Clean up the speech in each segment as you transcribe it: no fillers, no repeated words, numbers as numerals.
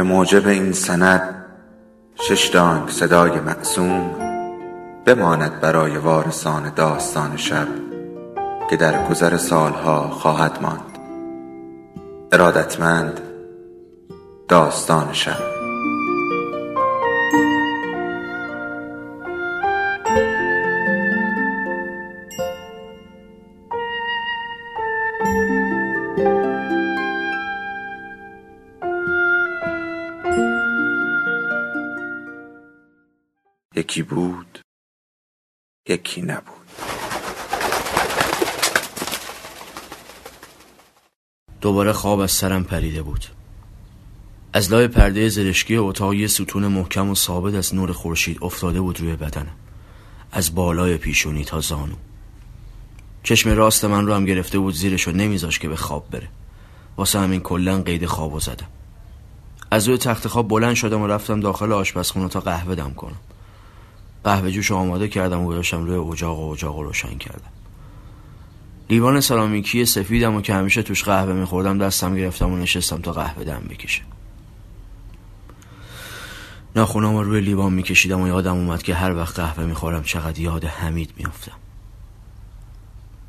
به موجب این سند 6 دانگ صدای معصوم بماند برای وارثان داستان شب که در گذر سالها خواهد ماند. ارادتمند داستان شب. یکی بود، یکی نبود. دوباره خواب از سرم پریده بود. از لای پرده زرشکی اتاق یه ستون محکم و ثابت از نور خورشید افتاده بود روی بدنم، از بالای پیشونی تا زانو. چشم راست من رو هم گرفته بود زیرش و نمیذاشت که به خواب بره. واسه همین کلاً قید خوابو زدم. از روی تخت خواب بلند شدم و رفتم داخل آشپزخونه تا قهوه دم کنم. قهوه جوش آماده کردم و گذاشتم روی اجاق روشن کردم. لیوان سرامیکی سفیدم و که همیشه توش قهوه میخوردم دستم گرفتم و نشستم تا قهوه دم بکشه. ناخونام رو روی لیوان میکشیدم و یادم اومد که هر وقت قهوه میخورم چقدر یاد حمید میافتم.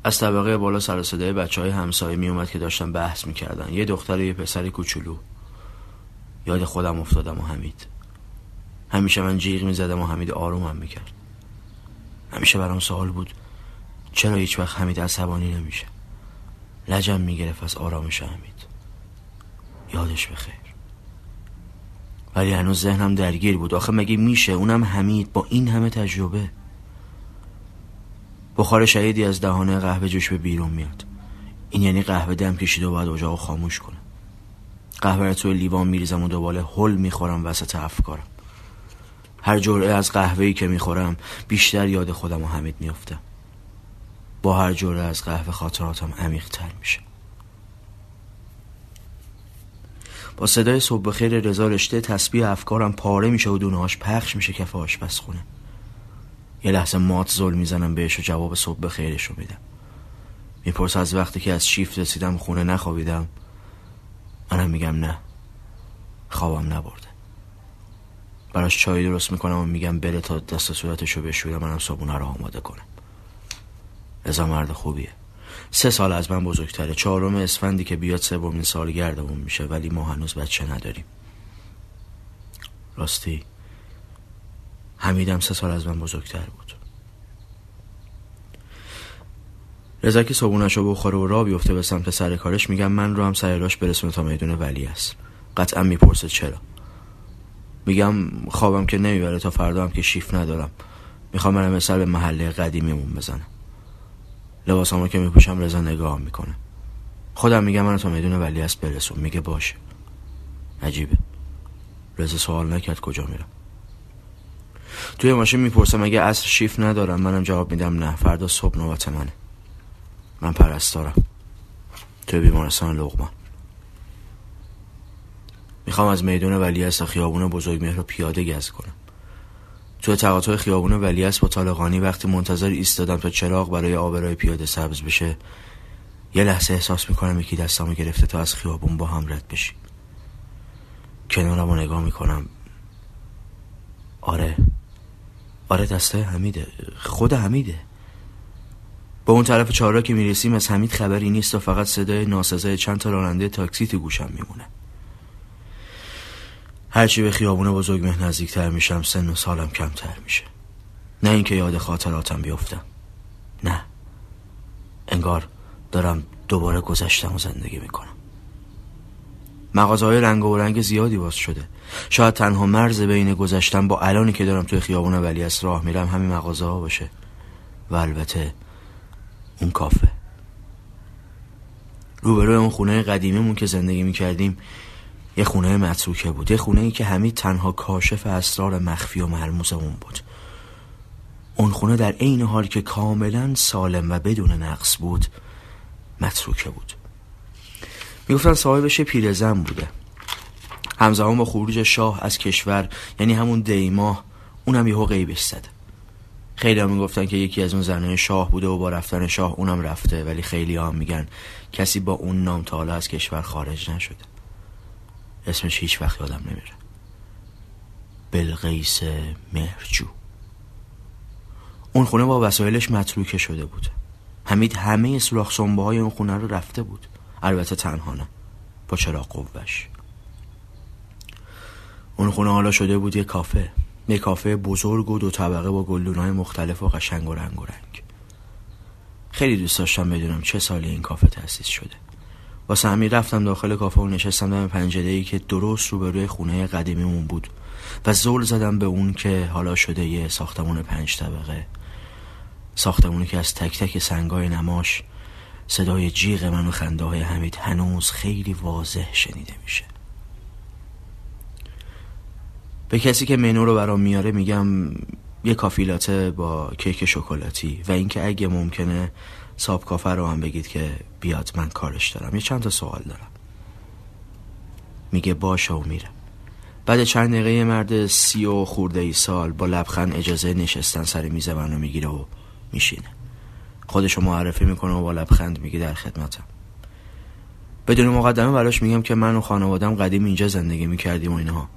از طبقه بالا سر صدای بچهای همسایه میومد که داشتن بحث میکردن، یه دختر و یه پسر کوچولو. یاد خودم افتادم و حمید. همیشه من جیغ میزدم و حمید آرومم میکرد. همیشه برام سوال بود چرا هیچ وقت حمید عصبانی نمیشه. لجم میگرفت از آرامش حمید. یادش بخیر. ولی هنوز ذهنم درگیر بود. آخه مگه میشه اونم حمید با این همه تجربه؟ بخار شدیدی از دهانه قهوه جوش به بیرون میاد. این یعنی قهوه دم کشید و باید اجاقو خاموش کنم. قهوه رو توی لیوان میریزم و دوباره هل میخورم وسط افکارم. هر جرعه از قهوه‌ای که میخورم بیشتر یاد خودم و حمید میافتم. با هر جرعه از قهوه خاطراتم عمیق‌تر میشه. با صدای صبح بخیر رضا رشته تسبیح افکارم پاره میشه و دونه‌هاش پخش میشه کف آشپزخونه. یه لحظه مات زل میزنم بهش و جواب صبح بخیرش رو میدم. میپرسه از وقتی که از شیفت رسیدم خونه نخوابیدم؟ منم میگم نه، خوابم نبرده. براش چای درست میکنم و میگم بره تا دست صورتشو بشوره منم صابونه رو آماده کنم. رضا مرد خوبیه. 3 سال از من بزرگتره. 4 اسفندی که بیاد 3 سالگردمون میشه ولی ما هنوز بچه نداریم. راستی حمیدم 3 سال از من بزرگتر بود. رضا که صابونه‌شو بخوره و راه بیفته به سمت سر کارش میگم من رو هم سر راهش برسونه تا میدون ولی است. قطعا میپرسه چرا. میگم خوابم که نمیبره تا فردا هم که شیفت ندارم. میخوام برم مثلا به محله قدیمیمون بزنم. لباسامو که میپوشم رضا نگاه میکنه. خودم میگم منو تا میدون ولیعصر برسون. میگه باشه. عجیبه. رضا سوال نکرد کجا میرم. توی ماشین میپرسم اگه عصر شیفت ندارم؟ منم جواب میدم نه، فردا صبح نوبت منه. من پرستارم توی بیمارستان لقمان. میخوام از میدون ولیعصر خیابون بزرگ مهر رو پیاده گز کنم. توی تقاطع خیابون ولیعصر با طالقانی وقتی منتظر ایستادم تا چراغ برای آبرای پیاده سبز بشه یه لحظه احساس میکنم یکی دستمو گرفته تا از خیابون با هم رد بشیم. کنارمو نگاه میکنم. آره دستای حمیده. خود حمیده. با اون طرف چهارراه که میرسیم از حمید خبری نیست و فقط صدای ناسزای چند تا راننده تاکسی تو گوشم میمونه. هرچی به خیابونه بزرگ مه نزدیکتر میشم سن و سالم کمتر میشه. نه اینکه یاد خاطراتم بیفتم، نه، انگار دارم دوباره گذشتم و زندگی میکنم. مغازهای رنگ و رنگ زیادی باز شده. شاید تنها مرز بین گذشتم با الانی که دارم توی خیابونه ولیعصر راه میرم همین مغازه ها باشه و البته اون کافه روبروی اون خونه قدیمیمون که زندگی میکردیم. یه خونه متروکه بود، یه خونه ای که حمید تنها کاشف اسرار مخفی و ملموس اون بود. اون خونه در عین حال که کاملا سالم و بدون نقص بود متروکه بود. میگفتن صاحبش پیرزن بوده. همزمان با خروج شاه از کشور، یعنی همون دیماه، اونم یهو غیبش زد. خیلی ها میگفتن که یکی از اون زنای شاه بوده و با رفتن شاه اونم رفته، ولی خیلی ها میگن کسی با اون نام تا حالا از کشور خارج نشده. اسمش هیچ وقت یادم نمیره. بلقیس مهرجو. اون خونه با وسایلش متروکه شده بود. حمید همه سوراخ سنبه های اون خونه رو رفته بود، البته تنها نه، با چراغ قوهش. اون خونه حالا شده بود یه کافه، یه کافه بزرگ و دو طبقه با گلدونهای مختلف و قشنگ و رنگ و رنگ. خیلی دوست داشتم بدونم چه سالی این کافه تأسیس شده. واسه همین رفتم داخل کافه و نشستم دم پنجره‌ای که درست روبروی خونه قدیمیمون بود و زل زدم به اون که حالا شده یه ساختمون 5 طبقه، ساختمونی که از تک تک سنگای نماش صدای جیغ من و خنده های حمید هنوز خیلی واضح شنیده میشه. به کسی که منو رو برام میاره میگم یه کافی لاته با کیک شکلاتی و اینکه اگه ممکنه صاحب کافه رو هم بگید که بیاد، من کارش دارم، یه چند تا سوال دارم. میگه باشه و میره. بعد چند دقیقه مرد 30 و خورده سال با لبخند اجازه نشستن سر میز منو میگیره و میشینه. خودشو معرفی میکنه و با لبخند میگه در خدمتم. بدون مقدمه براش میگم که من و خانوادم قدیم اینجا زندگی میکردیم و اینها.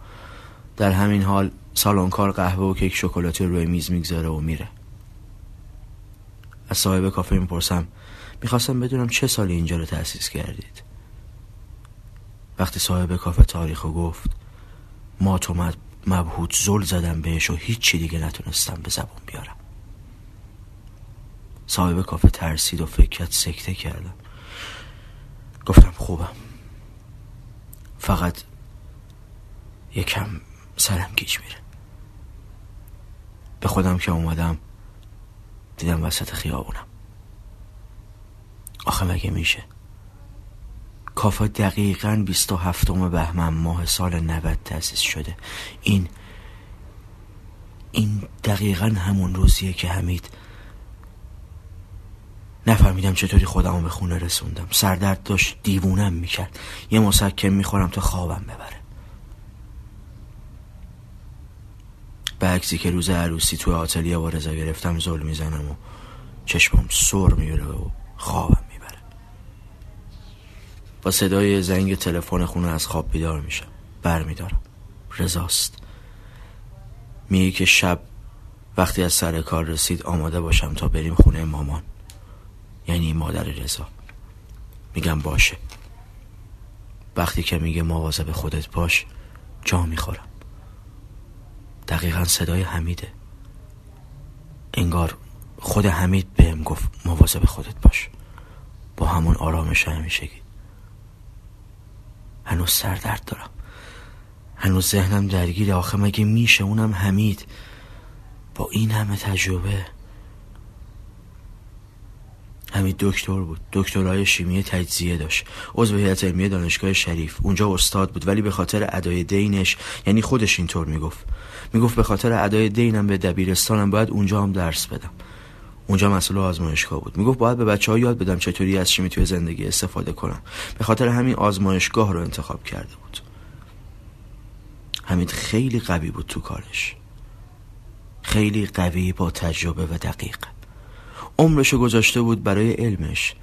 در همین حال سالنکار قهوه و کیک شکلاتی روی میز میگذاره و میره. از صاحب کافه میپرسم میخواستم بدونم چه سالی اینجا رو تأسیس کردید. وقتی صاحب کافه تاریخو گفت مات و مبهوت زل زدم بهش و هیچی دیگه نتونستم به زبون بیارم. صاحب کافه ترسید و فکرت سکته کردم. گفتم خوبم، فقط یکم سرم گیج میره. به خودم که اومدم دیدم وسط خیابونم. آخه مگه میشه؟ کافه دقیقاً 27 بهمن ماه سال 90 تأسیس شده. این دقیقاً همون روزیه که حمید، نفهمیدم چطوری خودمو به خونه رسوندم. سردرد داشت دیوونم میکرد. یه مسکن میخورم تا خوابم ببره. به عکسی که روز عروسی توی آتلیه با رضا گرفتم زل میزنم و چشمم سر میره و خوابم میبره. با صدای زنگ تلفن خونه از خواب بیدار میشم. برمیدارم. رضاست. میگه که شب وقتی از سر کار رسید آماده باشم تا بریم خونه مامان، یعنی مادر رضا. میگم باشه. وقتی که میگه مواظب خودت باش، جا میخورم. دقیقا صدای حمیده. انگار خود حمید بهم گفت مواظب خودت باش، با همون آرامش همیشگی. هنوز سردرد دارم، هنوز ذهنم درگیره. آخه مگه میشه؟ اونم حمید با این همه تجربه. حمید دکتر بود، دکترای شیمی تجزیه داشت، عضو هیئت علمی دانشگاه شریف، اونجا استاد بود. ولی به خاطر ادای دینش، یعنی خودش اینطور میگفت به خاطر ادای دینم به دبیرستانم باید اونجا هم درس بدم. اونجا مسئول آزمایشگاه بود. میگفت باید به بچه‌ها یاد بدم چطوری از شیمی توی زندگی استفاده کنم. به خاطر همین آزمایشگاه رو انتخاب کرده بود. حمید خیلی قوی بود تو کارش، خیلی قوی، با تجربه و دقیق. عمرشو گذاشته بود برای علمش.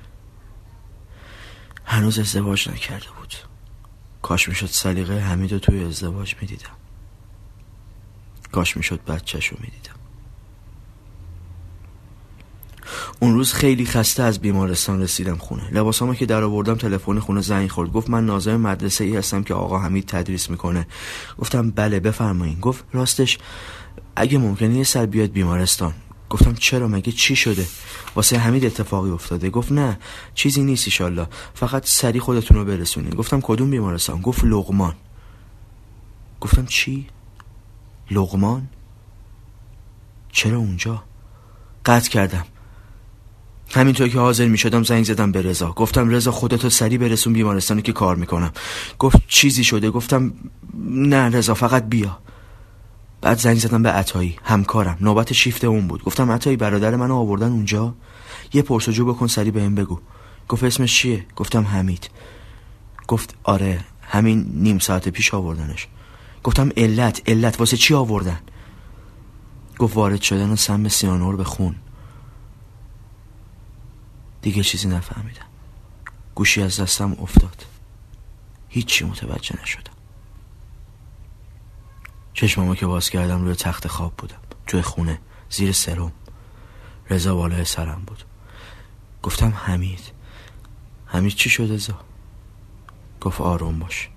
هنوز ازدواج نکرده بود. کاش میشد سلیقه حمیدو توی ازدواج میدیدم. کاش میشد بچه‌شو میدیدم. اون روز خیلی خسته از بیمارستان رسیدم خونه. لباسامو که درآوردم تلفن خونه زنگ خورد. گفت من ناظم مدرسه ای هستم که آقا حمید تدریس میکنه. گفتم بله بفرمایین. گفت راستش اگه ممکنه یه سر بیاد بیمارستان. گفتم چرا؟ مگه چی شده؟ واسه حمید اتفاقی افتاده؟ گفت نه چیزی نیست ایشالله، فقط سری خودتون رو برسونین. گفتم کدوم بیمارستان؟ گفت لقمان. گفتم چی؟ لقمان؟ چرا اونجا؟ قطع کردم. همینطور که حاضر می شدم زنگ زدم به رضا. گفتم رضا خودتو سری برسون بیمارستانی که کار میکنم. گفت چیزی شده؟ گفتم نه رضا فقط بیا. بعد زنگ زدم به عطایی، همکارم، نوبت شیفت اون بود. گفتم عطایی برادر منو آوردن اونجا، یه پرسجو بکن سری بهم بگو. گفت اسمش چیه؟ گفتم حمید. گفت آره همین نیم ساعت پیش آوردنش. گفتم علت واسه چی آوردن؟ گفت وارد شدن سم سیانور به خون. دیگه چیزی نفهمیدم. گوشی از دستم افتاد، هیچی متوجه نشدم. چشممو که باز کردم روی تخت خواب بودم، توی خونه زیر سرم. رضا بالای سرم بود. گفتم حمید چی شد رضا؟ گفت آروم باش،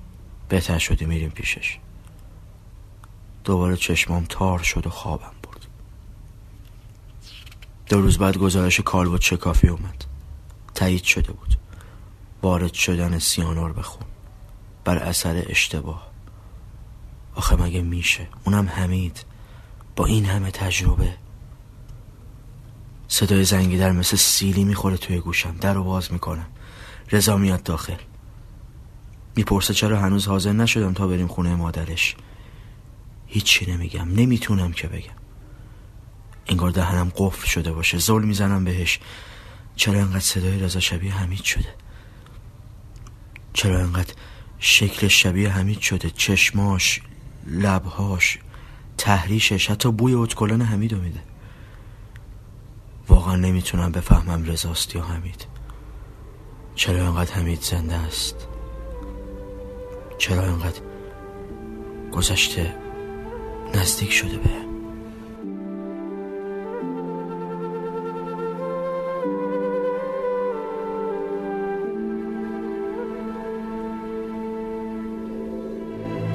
بهتر شدی میریم پیشش. دوباره چشمام تار شد و خوابم برد. 2 روز بعد گزارش کالبد شکافی اومد. تایید شده بود وارد شدن سیانور به خون بر اثر اشتباه. آخه مگه میشه؟ اونم حمید با این همه تجربه. صدای زنگی در مثل سیلی میخوره توی گوشم. در رو باز میکنم. رضا میاد داخل. میپرسه چرا هنوز حاضر نشدم تا بریم خونه مادرش. هیچی نمیگم، نمیتونم که بگم. انگار دهنم قفل شده باشه. زل میزنم بهش. چرا انقدر صدای رضا شبیه حمید شده؟ چرا انقدر شکل شبیه حمید شده؟ چشماش، لبهاش، تحریشش، حتی بوی اتکلان حمیدو میده. واقعا نمیتونم بفهمم رضاست یا حمید. چرا انقدر حمید زنده است؟ چرا انقدر گذشته نزدیک شده به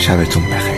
شبتون بخیر.